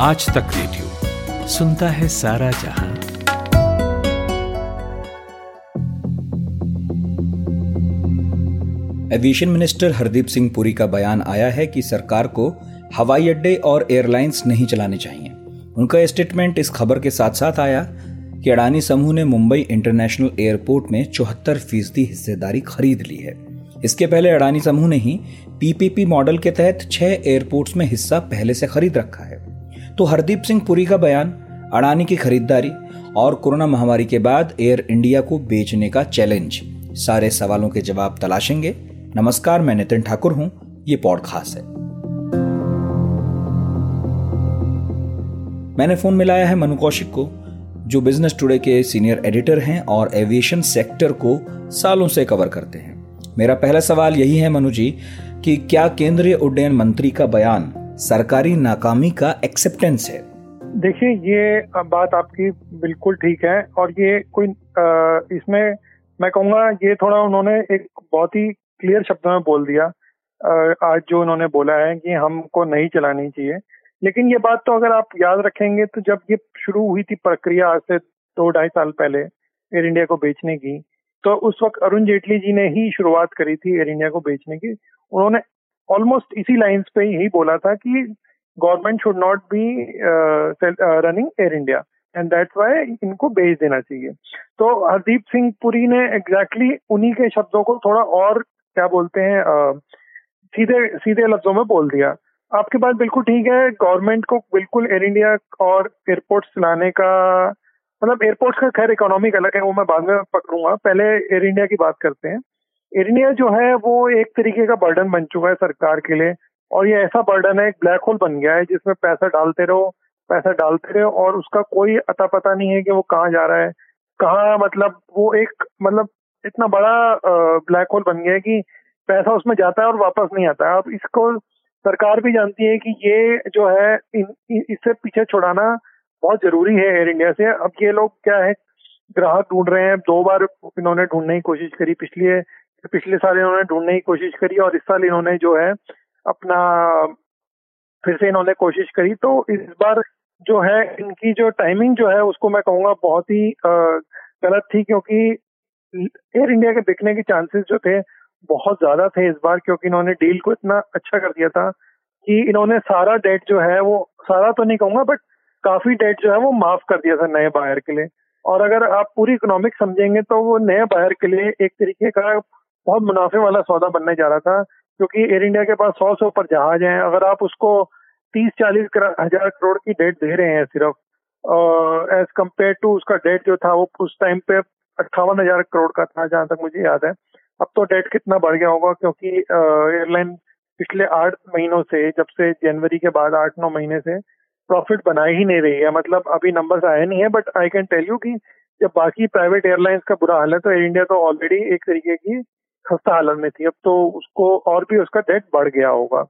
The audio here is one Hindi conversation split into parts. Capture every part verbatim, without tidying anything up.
आज तक रेडियो सुनता है सारा जहां। एविएशन मिनिस्टर हरदीप सिंह पुरी का बयान आया है कि सरकार को हवाई अड्डे और एयरलाइंस नहीं चलाने चाहिए। उनका स्टेटमेंट इस खबर के साथ साथ आया कि अडानी समूह ने मुंबई इंटरनेशनल एयरपोर्ट में चौहत्तर फीसदी हिस्सेदारी खरीद ली है। इसके पहले अडानी समूह ने ही पीपीपी मॉडल के तहत छह एयरपोर्ट्स में हिस्सा पहले से खरीद रखा है। तो हरदीप सिंह पुरी का बयान अडानी की खरीदारी और कोरोना महामारी के बाद एयर इंडिया को बेचने का चैलेंज, सारे सवालों के जवाब तलाशेंगे। नमस्कार, मैं नितिन ठाकुर हूं। ये पॉडकास्ट है। मैंने फोन मिलाया है मनु कौशिक को, जो बिजनेस टुडे के सीनियर एडिटर हैं और एविएशन सेक्टर को सालों से कवर करते हैं। मेरा पहला सवाल यही है मनु जी कि क्या केंद्रीय उड्डयन मंत्री का बयान सरकारी नाकामी का एक्सेप्टेंस है? देखिए, ये बात आपकी बिल्कुल ठीक है और ये कोई इसमें मैं कहूँगा ये थोड़ा उन्होंने एक बहुत ही क्लियर शब्दों में बोल दिया आज जो उन्होंने बोला है कि हमको नहीं चलानी चाहिए। लेकिन ये बात तो अगर आप याद रखेंगे तो जब ये शुरू हुई थी प्रक्रिया आज से दो ढाई साल पहले एयर इंडिया को बेचने की, तो उस वक्त अरुण जेटली जी ने ही शुरुआत करी थी एयर इंडिया को बेचने की। उन्होंने ऑलमोस्ट इसी लाइंस पे ही बोला था कि government should not be running Air India and that's why इनको बेच देना चाहिए। तो हरदीप सिंह पुरी ने एग्जैक्टली उन्हीं के शब्दों को थोड़ा और क्या बोलते हैं uh, सीधे सीधे लफ्जों में बोल दिया। आपकी बात बिल्कुल ठीक है, गवर्नमेंट को बिल्कुल एयर इंडिया और एयरपोर्ट चलाने का मतलब एयरपोर्ट्स का खैर इकोनॉमिक अलग है, वो मैं बाद में पकड़ूंगा, पहले एयर इंडिया की बात करते हैं। एयर इंडिया जो है वो एक तरीके का बर्डन बन चुका है सरकार के लिए और ये ऐसा बर्डन है, एक ब्लैक होल बन गया है जिसमें पैसा डालते रहो पैसा डालते रहो और उसका कोई अता पता नहीं है कि वो कहाँ जा रहा है कहाँ, मतलब वो एक मतलब इतना बड़ा ब्लैक होल बन गया है कि पैसा उसमें जाता है और वापस नहीं आता है। अब इसको सरकार भी जानती है कि ये जो है इससे पीछे छुड़ाना बहुत जरूरी है एयर इंडिया से। अब ये लोग क्या है ग्राहक ढूंढ रहे हैं, दो बार इन्होंने ढूंढने की कोशिश करी, पिछले पिछले साल इन्होंने ढूंढने की कोशिश करी और इस साल इन्होंने जो है अपना फिर से इन्होंने कोशिश करी। तो इस बार जो है इनकी जो टाइमिंग जो है उसको मैं कहूँगा बहुत ही गलत थी, क्योंकि एयर इंडिया के बिकने के चांसेस जो थे बहुत ज्यादा थे इस बार, क्योंकि इन्होंने डील को इतना अच्छा कर दिया था कि इन्होंने सारा डेट जो है वो सारा तो नहीं कहूँगा बट काफी डेट जो है वो माफ कर दिया था नए बायर के लिए। और अगर आप पूरी इकोनॉमिक समझेंगे तो वो नए बायर के लिए एक तरीके का बहुत मुनाफे वाला सौदा बनने जा रहा था, क्योंकि एयर इंडिया के पास सौ से ऊपर जहाज हैं। अगर आप उसको तीस चालीस हजार करोड़ की डेट दे रहे हैं सिर्फ एज कम्पेयर टू उसका डेट जो था वो उस टाइम पे अट्ठावन हजार करोड़ का था जहां तक मुझे याद है। अब तो डेट कितना बढ़ गया होगा, क्योंकि एयरलाइन पिछले आठ महीनों से जब से जनवरी के बाद आठ नौ महीने से प्रॉफिट बना ही नहीं रही है, मतलब अभी नंबर्स आए नहीं है but I can tell you कि जब बाकी प्राइवेट एयरलाइंस का बुरा हाल है तो एयर इंडिया तो ऑलरेडी एक तरीके की खस्ता हालत में थी, अब तो उसको और भी उसका डेट बढ़ गया होगा।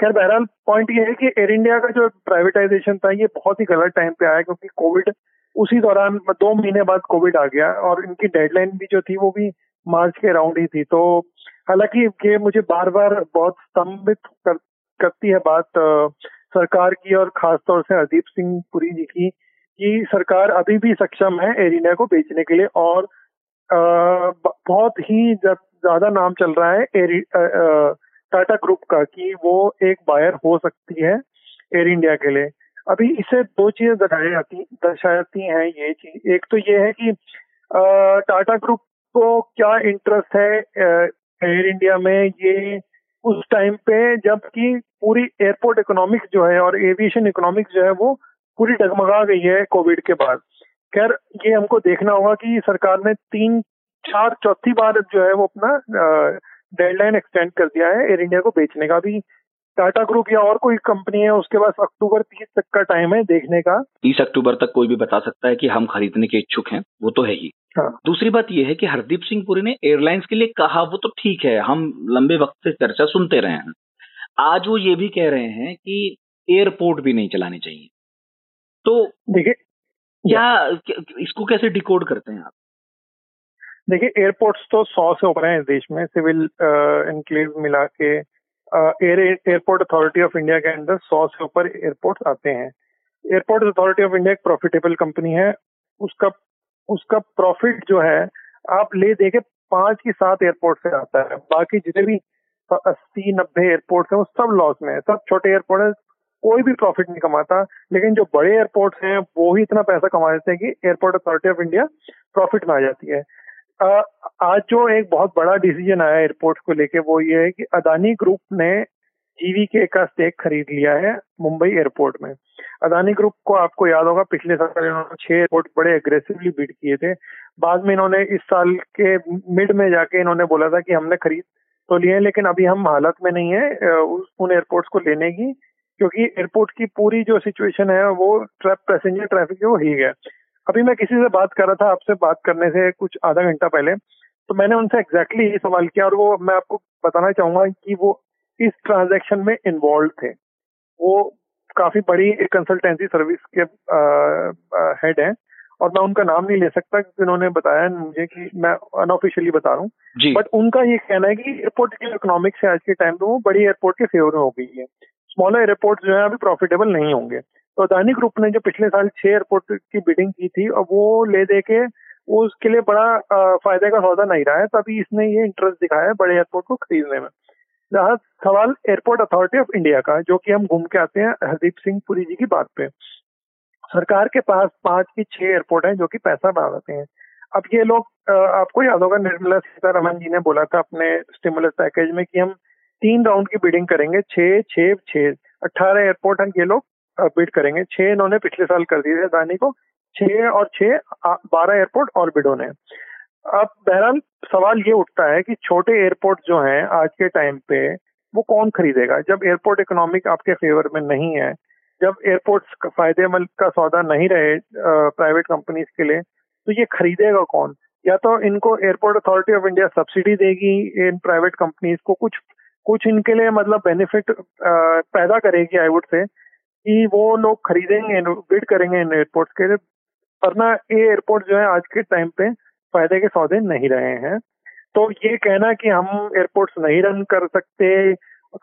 खैर बहरहाल पॉइंट ये है कि एयर इंडिया का जो प्राइवेटाइजेशन था ये बहुत ही गलत टाइम पे आया, क्योंकि कोविड उसी दौरान दो महीने बाद कोविड आ गया और इनकी डेडलाइन भी जो थी वो भी मार्च के अराउंड ही थी। तो हालांकि ये मुझे बार बार बहुत स्तंभित कर, करती है बात सरकार की और खासतौर से हरदीप सिंह पुरी जी की कि सरकार अभी भी सक्षम है एयर इंडिया को बेचने के लिए और आ, बहुत ही ज्यादा नाम चल रहा है एयर टाटा ग्रुप का कि वो एक बायर हो सकती है एयर इंडिया के लिए। अभी इसे दो चीजें दर्शाती दर्शाती हैं ये चीज, एक तो ये है कि टाटा ग्रुप को क्या इंटरेस्ट है एयर इंडिया में, ये उस टाइम पे जबकि पूरी एयरपोर्ट इकोनॉमिक्स जो है और एविएशन इकोनॉमिक्स जो है वो पूरी डगमगा गई है कोविड के बाद। खैर ये हमको देखना होगा कि सरकार ने तीन चार चौथी बार जो है वो अपना डेडलाइन एक्सटेंड कर दिया है एयर इंडिया को बेचने का। भी टाटा ग्रुप या और कोई कंपनी है उसके पास अक्टूबर तीस तक का टाइम है देखने का, तीस अक्टूबर तक कोई भी बता सकता है कि हम खरीदने के इच्छुक हैं, वो तो है ही। हाँ। दूसरी बात यह है कि हरदीप सिंह पुरी ने एयरलाइंस के लिए कहा वो तो ठीक है, हम लंबे वक्त से चर्चा सुनते रहे हैं, आज वो ये भी कह रहे हैं कि एयरपोर्ट भी नहीं चलाने चाहिए। तो देखिए क्या इसको कैसे डिकोड करते हैं आप? देखिए एयरपोर्ट्स तो सौ से ऊपर हैं इस देश में, सिविल एनक्लेव मिला के एयरपोर्ट अथॉरिटी ऑफ इंडिया के अंदर सौ से ऊपर एयरपोर्ट्स आते हैं एयरपोर्ट अथॉरिटी ऑफ इंडिया एक प्रॉफिटेबल कंपनी है, उसका उसका प्रॉफिट जो है आप ले देके पांच की सात एयरपोर्ट से आता है, बाकी जितने भी अस्सी नब्बे एयरपोर्ट हैं वो सब लॉस में है, सब छोटे एयरपोर्ट है, कोई भी प्रॉफिट नहीं कमाता। लेकिन जो बड़े एयरपोर्ट हैं वो ही इतना पैसा कमा देते हैं कि airport authority of India profit में आ जाती है। आ, आज जो एक बहुत बड़ा डिसीजन आया एयरपोर्ट को लेके वो ये है कि अदानी ग्रुप ने जीवीके का स्टेक खरीद लिया है मुंबई एयरपोर्ट में। अदानी ग्रुप को आपको याद होगा पिछले साल इन्होंने छह एयरपोर्ट बड़े एग्रेसिवली बिड किए थे, बाद में इन्होंने इस साल के मिड में जाके इन्होंने बोला था कि हमने खरीद तो लिए लेकिन अभी हम हालत में नहीं है उन एयरपोर्ट्स को लेने की, क्योंकि एयरपोर्ट की पूरी जो सिचुएशन है वो ट्रैप पैसेंजर ट्रैफिक वो ही है। अभी मैं किसी से बात कर रहा था आपसे बात करने से कुछ आधा घंटा पहले, तो मैंने उनसे एग्जैक्टली ये सवाल किया और वो मैं आपको बताना चाहूंगा कि वो इस ट्रांजैक्शन में इन्वॉल्व थे। वो काफी बड़ी कंसल्टेंसी सर्विस के हेड हैं और मैं उनका नाम नहीं ले सकता क्योंकि उन्होंने बताया मुझे कि मैं अनऑफिशियली बता रहा हूँ, बट उनका ये कहना है कि एयरपोर्ट की इकोनॉमिक्स आज के टाइम पे वो बड़ी एयरपोर्ट के फेवर में हो गई है, स्मॉलर एयरपोर्ट जो है अभी प्रॉफिटेबल नहीं होंगे। तो अदानी ग्रुप ने जो पिछले साल छह एयरपोर्ट की बिडिंग की थी और वो ले दे के वो उसके लिए बड़ा फायदे का सौदा नहीं रहा है, तभी इसने ये इंटरेस्ट दिखाया है बड़े एयरपोर्ट को खरीदने में। जहाँ सवाल एयरपोर्ट अथॉरिटी ऑफ इंडिया का, जो कि हम घूम के आते हैं हरदीप सिंह पुरी जी की बात पे, सरकार के पास पांच की छह एयरपोर्ट हैं जो कि पैसा बढ़ाते हैं। अब ये लोग आपको याद होगा निर्मला सीतारमण जी ने बोला था अपने स्टिमुलस पैकेज में कि हम तीन राउंड की बिडिंग करेंगे, छह छह छह अट्ठारह एयरपोर्ट हैं ये लोग बिड करेंगे, छह इन्होंने पिछले साल कर दिए थे अदानी को, छह और छह बारह एयरपोर्ट और बिड होने। अब बहरहाल सवाल ये उठता है कि छोटे एयरपोर्ट जो हैं आज के टाइम पे वो कौन खरीदेगा, जब एयरपोर्ट इकोनॉमिक आपके फेवर में नहीं है, जब एयरपोर्ट्स का फायदे का सौदा नहीं रहे प्राइवेट कंपनीज के लिए, तो ये खरीदेगा कौन? या तो इनको airport authority of India subsidy देगी, इन प्राइवेट कंपनीज को कुछ कुछ इनके लिए मतलब बेनिफिट पैदा करेगी, आई वुड से कि वो लोग खरीदेंगे बिड करेंगे इन एयरपोर्ट्स के लिए, वरना ये एयरपोर्ट जो है आज के टाइम पे फायदे के सौदे नहीं रहे हैं। तो ये कहना कि हम एयरपोर्ट्स नहीं रन कर सकते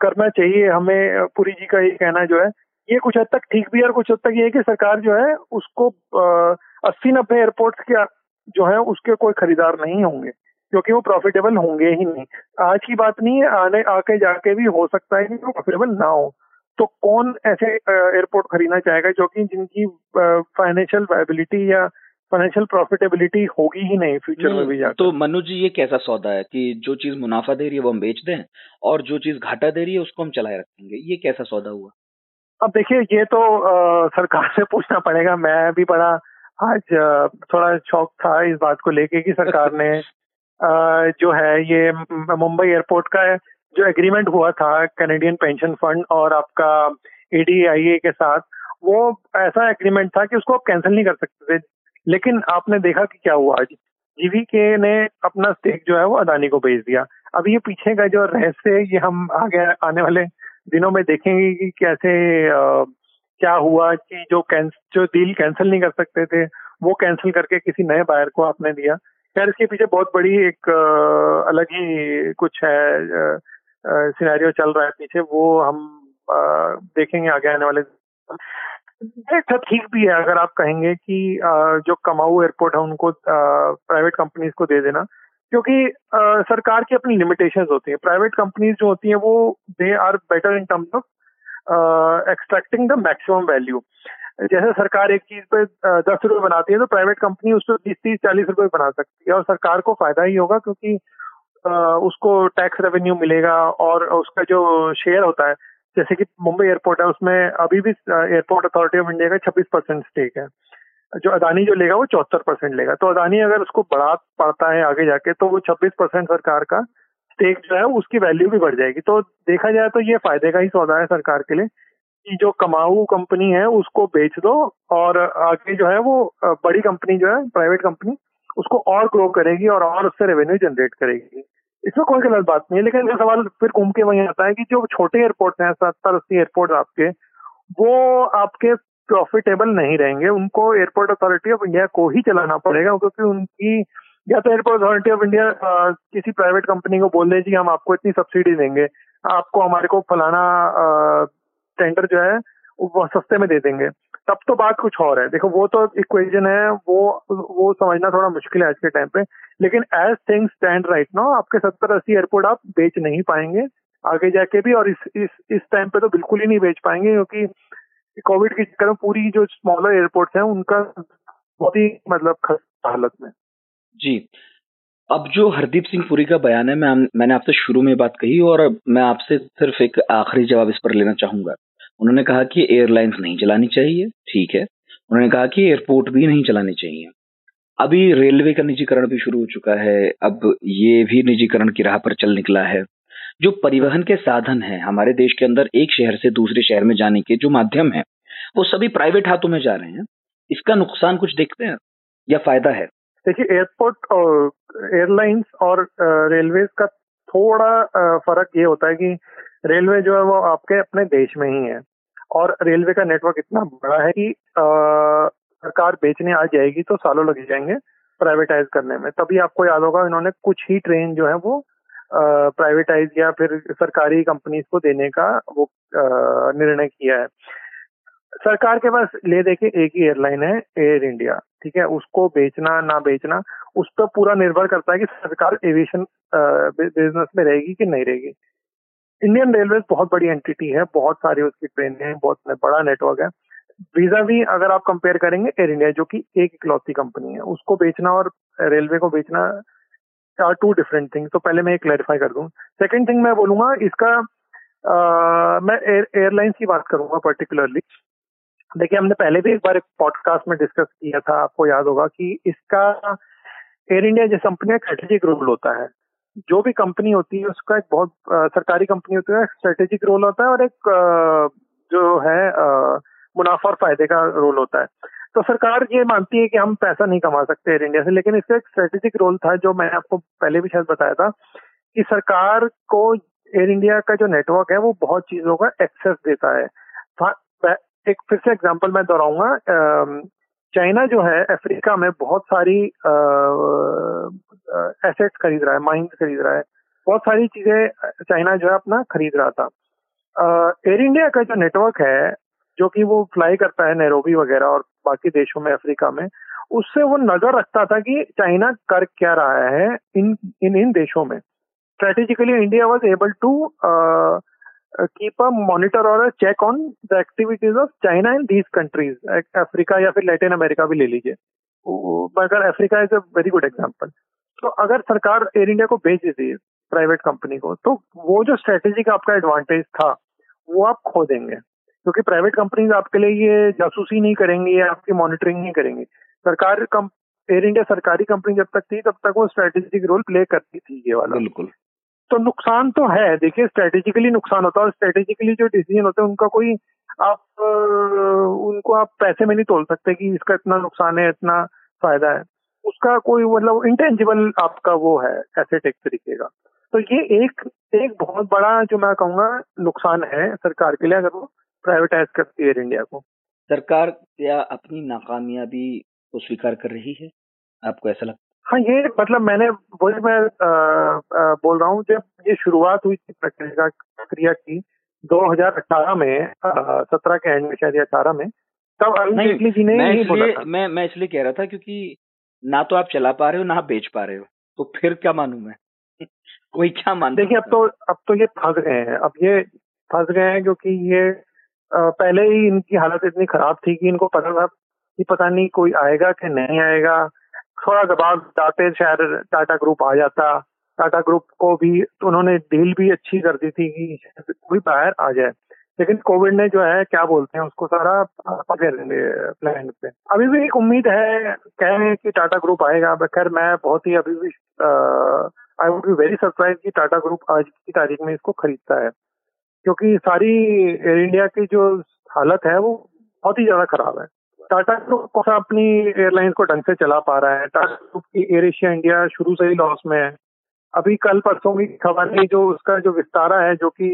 करना चाहिए हमें, पुरी जी का ये कहना जो है ये कुछ हद तक ठीक भी है और कुछ हद तक ये है कि सरकार जो है उसको अस्सी नब्बे एयरपोर्ट्स के जो है उसके कोई खरीदार नहीं होंगे क्योंकि वो प्रॉफिटेबल होंगे ही नहीं। आज की बात नहीं है, आने आके जाके भी हो सकता है कि वो प्रॉफिटेबल ना हो, तो कौन ऐसे एयरपोर्ट खरीदना चाहेगा जो कि जिनकी फाइनेंशियल वायबिलिटी या फाइनेंशियल प्रॉफिटेबिलिटी होगी ही नहीं फ्यूचर में भी जाकर। तो मनोज जी ये कैसा सौदा है कि जो चीज मुनाफा दे रही है वो हम बेच दें और जो चीज घाटा दे रही है उसको हम चलाए रखेंगे, ये कैसा सौदा हुआ? अब देखिए ये तो आ, सरकार से पूछना पड़ेगा। मैं भी बड़ा आज आ, थोड़ा शौक था इस बात को लेके कि सरकार ने आ, जो है ये मुंबई एयरपोर्ट का जो एग्रीमेंट हुआ था कैनेडियन पेंशन फंड और आपका एडीआईए के साथ, वो ऐसा एग्रीमेंट था कि उसको आप कैंसिल नहीं कर सकते थे, लेकिन आपने देखा कि क्या हुआ, आज जीवीके ने अपना स्टेक जो है वो अदानी को बेच दिया। अब ये पीछे का जो रहस्य ये हम आगे आने वाले दिनों में देखेंगे कि कैसे आ, क्या हुआ कि जो कैंस, जो डील कैंसिल नहीं कर सकते थे वो कैंसिल करके किसी नए बायर को आपने दिया। खैर इसके पीछे बहुत बड़ी एक आ, अलग ही कुछ है सिनेरियो चल रहा है पीछे, वो हम आ, देखेंगे आगे आने वाले। सब ठीक भी है अगर आप कहेंगे कि जो कमाऊ एयरपोर्ट है उनको प्राइवेट कंपनीज को दे देना, क्योंकि सरकार की अपनी लिमिटेशंस होती है। प्राइवेट कंपनीज जो होती है वो they are better in terms of extracting the maximum value. जैसे सरकार एक चीज पे दस रुपए बनाती है तो प्राइवेट कंपनी उस पर बीस तीस चालीस रुपए बना सकती है और सरकार को फायदा ही होगा क्योंकि उसको टैक्स रेवेन्यू मिलेगा और उसका जो शेयर होता है, जैसे कि मुंबई एयरपोर्ट है उसमें अभी भी एयरपोर्ट अथॉरिटी ऑफ इंडिया का छब्बीस परसेंट स्टेक है, जो अदानी जो लेगा वो चौहत्तर परसेंट लेगा। तो अदानी अगर उसको बढ़ा पड़ता है आगे जाके तो वो छब्बीस परसेंट सरकार का स्टेक जो है उसकी वैल्यू भी बढ़ जाएगी। तो देखा जाए तो ये फायदे का ही सौदा है सरकार के लिए कि जो कमाऊ कंपनी है उसको बेच दो और आगे जो है वो बड़ी कंपनी जो है प्राइवेट कंपनी उसको और ग्रो करेगी और, और उससे रेवेन्यू जनरेट करेगी, इसमें कोई गलत बात नहीं है। लेकिन सवाल फिर घूम के वही आता है कि जो छोटे एयरपोर्ट हैं सत्तर अस्सी एयरपोर्ट आपके, वो आपके प्रॉफिटेबल नहीं रहेंगे, उनको एयरपोर्ट अथॉरिटी ऑफ इंडिया को ही चलाना पड़ेगा क्योंकि उनकी या तो एयरपोर्ट अथॉरिटी ऑफ इंडिया आ, किसी प्राइवेट कंपनी को बोल दे जी हम आपको इतनी सब्सिडी देंगे, आपको हमारे को फलाना टेंडर जो है वो सस्ते में दे देंगे, तब तो बात कुछ और है। देखो वो तो इक्वेशन है, वो वो समझना थोड़ा मुश्किल है आज के टाइम पे, लेकिन as things stand right now आपके सत्तर अस्सी एयरपोर्ट आप बेच नहीं पाएंगे आगे जाके भी, और इस इस इस टाइम पे तो बिल्कुल ही नहीं बेच पाएंगे, क्योंकि कोविड के चक्कर में पूरी जो स्मॉलर एयरपोर्ट्स हैं उनका बहुत ही मतलब खस्ता हालत में। जी, अब जो हरदीप सिंह पुरी का बयान है, मैं मैंने आपसे शुरू में बात कही और मैं आपसे सिर्फ एक आखिरी जवाब इस पर लेना चाहूंगा। उन्होंने कहा कि एयरलाइंस नहीं चलानी चाहिए, ठीक है, उन्होंने कहा कि एयरपोर्ट भी नहीं चलाने चाहिए। अभी रेलवे का निजीकरण भी शुरू हो चुका है, अब ये भी निजीकरण की राह पर चल निकला है। जो परिवहन के साधन हैं हमारे देश के अंदर एक शहर से दूसरे शहर में जाने के जो माध्यम हैं, वो सभी प्राइवेट हाथों में जा रहे हैं। इसका नुकसान कुछ देखते हैं या फायदा है? देखिए, एयरपोर्ट और एयरलाइंस और रेलवे का थोड़ा फर्क ये होता है कि रेलवे जो है वो आपके अपने देश में ही है और रेलवे का नेटवर्क इतना बड़ा है कि सरकार बेचने आ जाएगी तो सालों लग जाएंगे प्राइवेटाइज करने में। तभी आपको याद होगा इन्होंने कुछ ही ट्रेन जो है वो प्राइवेटाइज या फिर सरकारी कंपनीज को देने का वो निर्णय किया है। सरकार के पास ले देके एक ही एयरलाइन है, एयर इंडिया, ठीक है। उसको बेचना ना बेचना उस पर पूरा निर्भर करता है कि सरकार एविएशन बिजनेस में रहेगी कि नहीं रहेगी। इंडियन रेलवे बहुत बड़ी एंटिटी है, बहुत सारी उसकी ट्रेनें हैं, बहुत बड़ा नेटवर्क है। वीजा भी अगर आप कंपेयर करेंगे एयर इंडिया जो कि एक इकलौती कंपनी है, उसको बेचना और रेलवे को बेचना आर टू डिफरेंट थिंग्स। तो पहले मैं ये क्लैरिफाई कर दूं। सेकेंड थिंग मैं बोलूंगा इसका, आ, मैं एयरलाइंस की बात करूंगा पर्टिकुलरली। देखिए, हमने पहले भी एक बार एक पॉडकास्ट में डिस्कस किया था, आपको याद होगा कि इसका एयर इंडिया जैसी कंपनी का स्ट्रेटेजिक रोल होता है। जो भी कंपनी होती है उसका एक बहुत आ, सरकारी कंपनी होती है, स्ट्रेटेजिक रोल होता है और एक आ, जो है आ, मुनाफा और फायदे का रोल होता है। तो सरकार ये मानती है कि हम पैसा नहीं कमा सकते एयर इंडिया से, लेकिन इसका एक स्ट्रेटेजिक रोल था जो मैंने आपको पहले भी शायद बताया था कि सरकार को एयर इंडिया का जो नेटवर्क है वो बहुत चीजों का एक्सेस देता है। एक फिर से एग्जाम्पल मैं दोहराऊंगा, चाइना जो है अफ्रीका में बहुत सारी एसेट्स खरीद रहा है, माइंस खरीद रहा है, बहुत सारी चीजें चाइना जो है अपना खरीद रहा था। एयर इंडिया का जो नेटवर्क है जो कि वो फ्लाई करता है नैरोबी वगैरह और बाकी देशों में अफ्रीका में, उससे वो नजर रखता था कि चाइना कर क्या रहा है इन इन इन देशों में। Strategically India was able to keep a monitor और a check on the activities of China in these countries, Africa या फिर लैटिन अमेरिका भी ले लीजिए, मगर Africa is a very good example. तो अगर सरकार एयर इंडिया को बेच देती है प्राइवेट कंपनी को, तो वो जो स्ट्रेटेजिक आपका एडवांटेज था वो आप खो देंगे, क्योंकि प्राइवेट कंपनीज आपके लिए ये जासूसी नहीं करेंगी, आपकी मॉनिटरिंग नहीं करेंगी। सरकार एयर इंडिया सरकारी कंपनी जब तक थी तब तक वो स्ट्रेटेजिक रोल प्ले करती थी ये वाला। बिल्कुल, तो नुकसान तो है। देखिए, स्ट्रेटेजिकली नुकसान होता है और स्ट्रेटेजिकली जो डिसीजन होते हैं उनका कोई आप उनको आप पैसे में नहीं तोल सकते कि इसका इतना नुकसान है इतना फायदा है, उसका कोई मतलब इंटेंजिबल आपका वो है एसेट एक तरीके का। तो ये एक एक बहुत बड़ा जो मैं कहूँगा नुकसान है सरकार के लिए अगर वो प्राइवेटाइज करती है एयर इंडिया को। सरकार क्या अपनी नाकामयाबी को स्वीकार कर रही है, आपको ऐसा लगता है? हाँ, ये मतलब मैंने वही मैं आ, आ, बोल रहा हूँ, जब ये शुरुआत हुई थी प्रक्रिया की दो हज़ार अठारह में, सत्रह के एंड में शायद अठारह में, तब अरुण जेटली जी ने नहीं बोला था। मैं मैं इसलिए कह रहा था क्योंकि ना तो आप चला पा रहे हो ना आप बेच पा रहे हो, तो फिर क्या मानूं मैं कोई क्या मान। देखिए, अब तो अब तो ये फंस गए हैं, अब ये फंस गए हैं क्योंकि ये आ, पहले ही इनकी हालत इतनी खराब थी कि इनको पता कि पता नहीं कोई आएगा कि नहीं आएगा। थोड़ा दबाव डालते शायद टाटा ग्रुप आ जाता, टाटा ग्रुप को भी तो उन्होंने डील भी अच्छी कर दी थी कि कोई बाहर आ जाए, लेकिन कोविड ने जो है क्या बोलते हैं उसको सारा प्लान पे। अभी भी एक उम्मीद है, कह रहे हैं कि टाटा ग्रुप आएगा। खैर, मैं बहुत ही अभी भी I would be very surprise कि टाटा ग्रुप आज की तारीख में इसको खरीदता है, क्योंकि सारी एयर इंडिया की जो हालत है वो बहुत ही ज्यादा खराब है। टाटा ग्रुप अपनी एयरलाइन को ढंग से चला पा रहा है, टाटा ग्रुप की एयर एशिया इंडिया शुरू से ही लॉस में है। अभी कल परसों की खबर है जो उसका जो विस्तारा है जो कि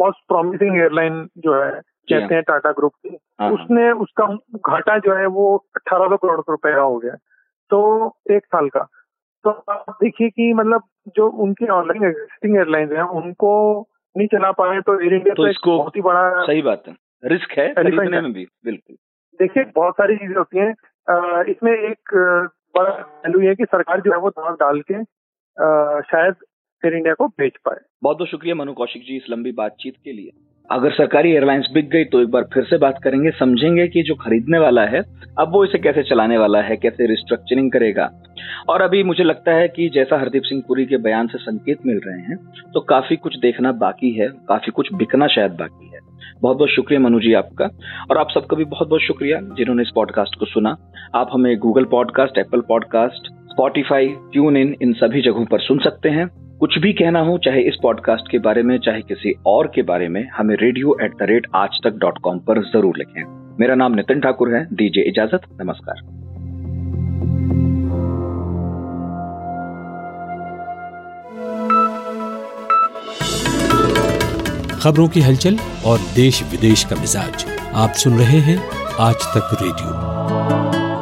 मोस्ट प्रॉमिसिंग एयरलाइन जो है कहते हैं टाटा ग्रुप की, उसने उसका घाटा जो है वो अठारह सौ करोड़ रुपए का हो गया तो एक साल का। तो आप देखिए कि मतलब जो उनकी ऑनलाइन एग्जिस्टिंग एयरलाइन है उनको नहीं चला पा रहे, तो एयर इंडिया तो बहुत ही बड़ा, सही बात है, रिस्क है। बिल्कुल देखिए बहुत सारी चीजें होती हैं, इसमें एक बड़ा पहलू यह है कि सरकार जो है वो दबाव डाल के शायद एयर इंडिया को बेच पाए। बहुत बहुत शुक्रिया मनु कौशिक जी इस लंबी बातचीत के लिए। अगर सरकारी एयरलाइंस बिक गई तो एक बार फिर से बात करेंगे, समझेंगे कि जो खरीदने वाला है अब वो इसे कैसे चलाने वाला है, कैसे रिस्ट्रक्चरिंग करेगा। और अभी मुझे लगता है कि जैसा हरदीप सिंह पुरी के बयान से संकेत मिल रहे हैं तो काफी कुछ देखना बाकी है, काफी कुछ बिकना शायद बाकी है। बहुत बहुत शुक्रिया मनु जी आपका, और आप सबका भी बहुत बहुत शुक्रिया जिन्होंने इस पॉडकास्ट को सुना। आप हमें Google podcast, Apple podcast, Spotify, tune in इन सभी जगहों पर सुन सकते हैं। कुछ भी कहना हो, चाहे इस पॉडकास्ट के बारे में चाहे किसी और के बारे में, हमें रेडियो एट द रेट आज तक डॉट कॉम पर जरूर लिखें। मेरा नाम नितिन ठाकुर है, दीजिए इजाजत, नमस्कार। खबरों की हलचल और देश विदेश का मिजाज आप सुन रहे हैं आज तक रेडियो।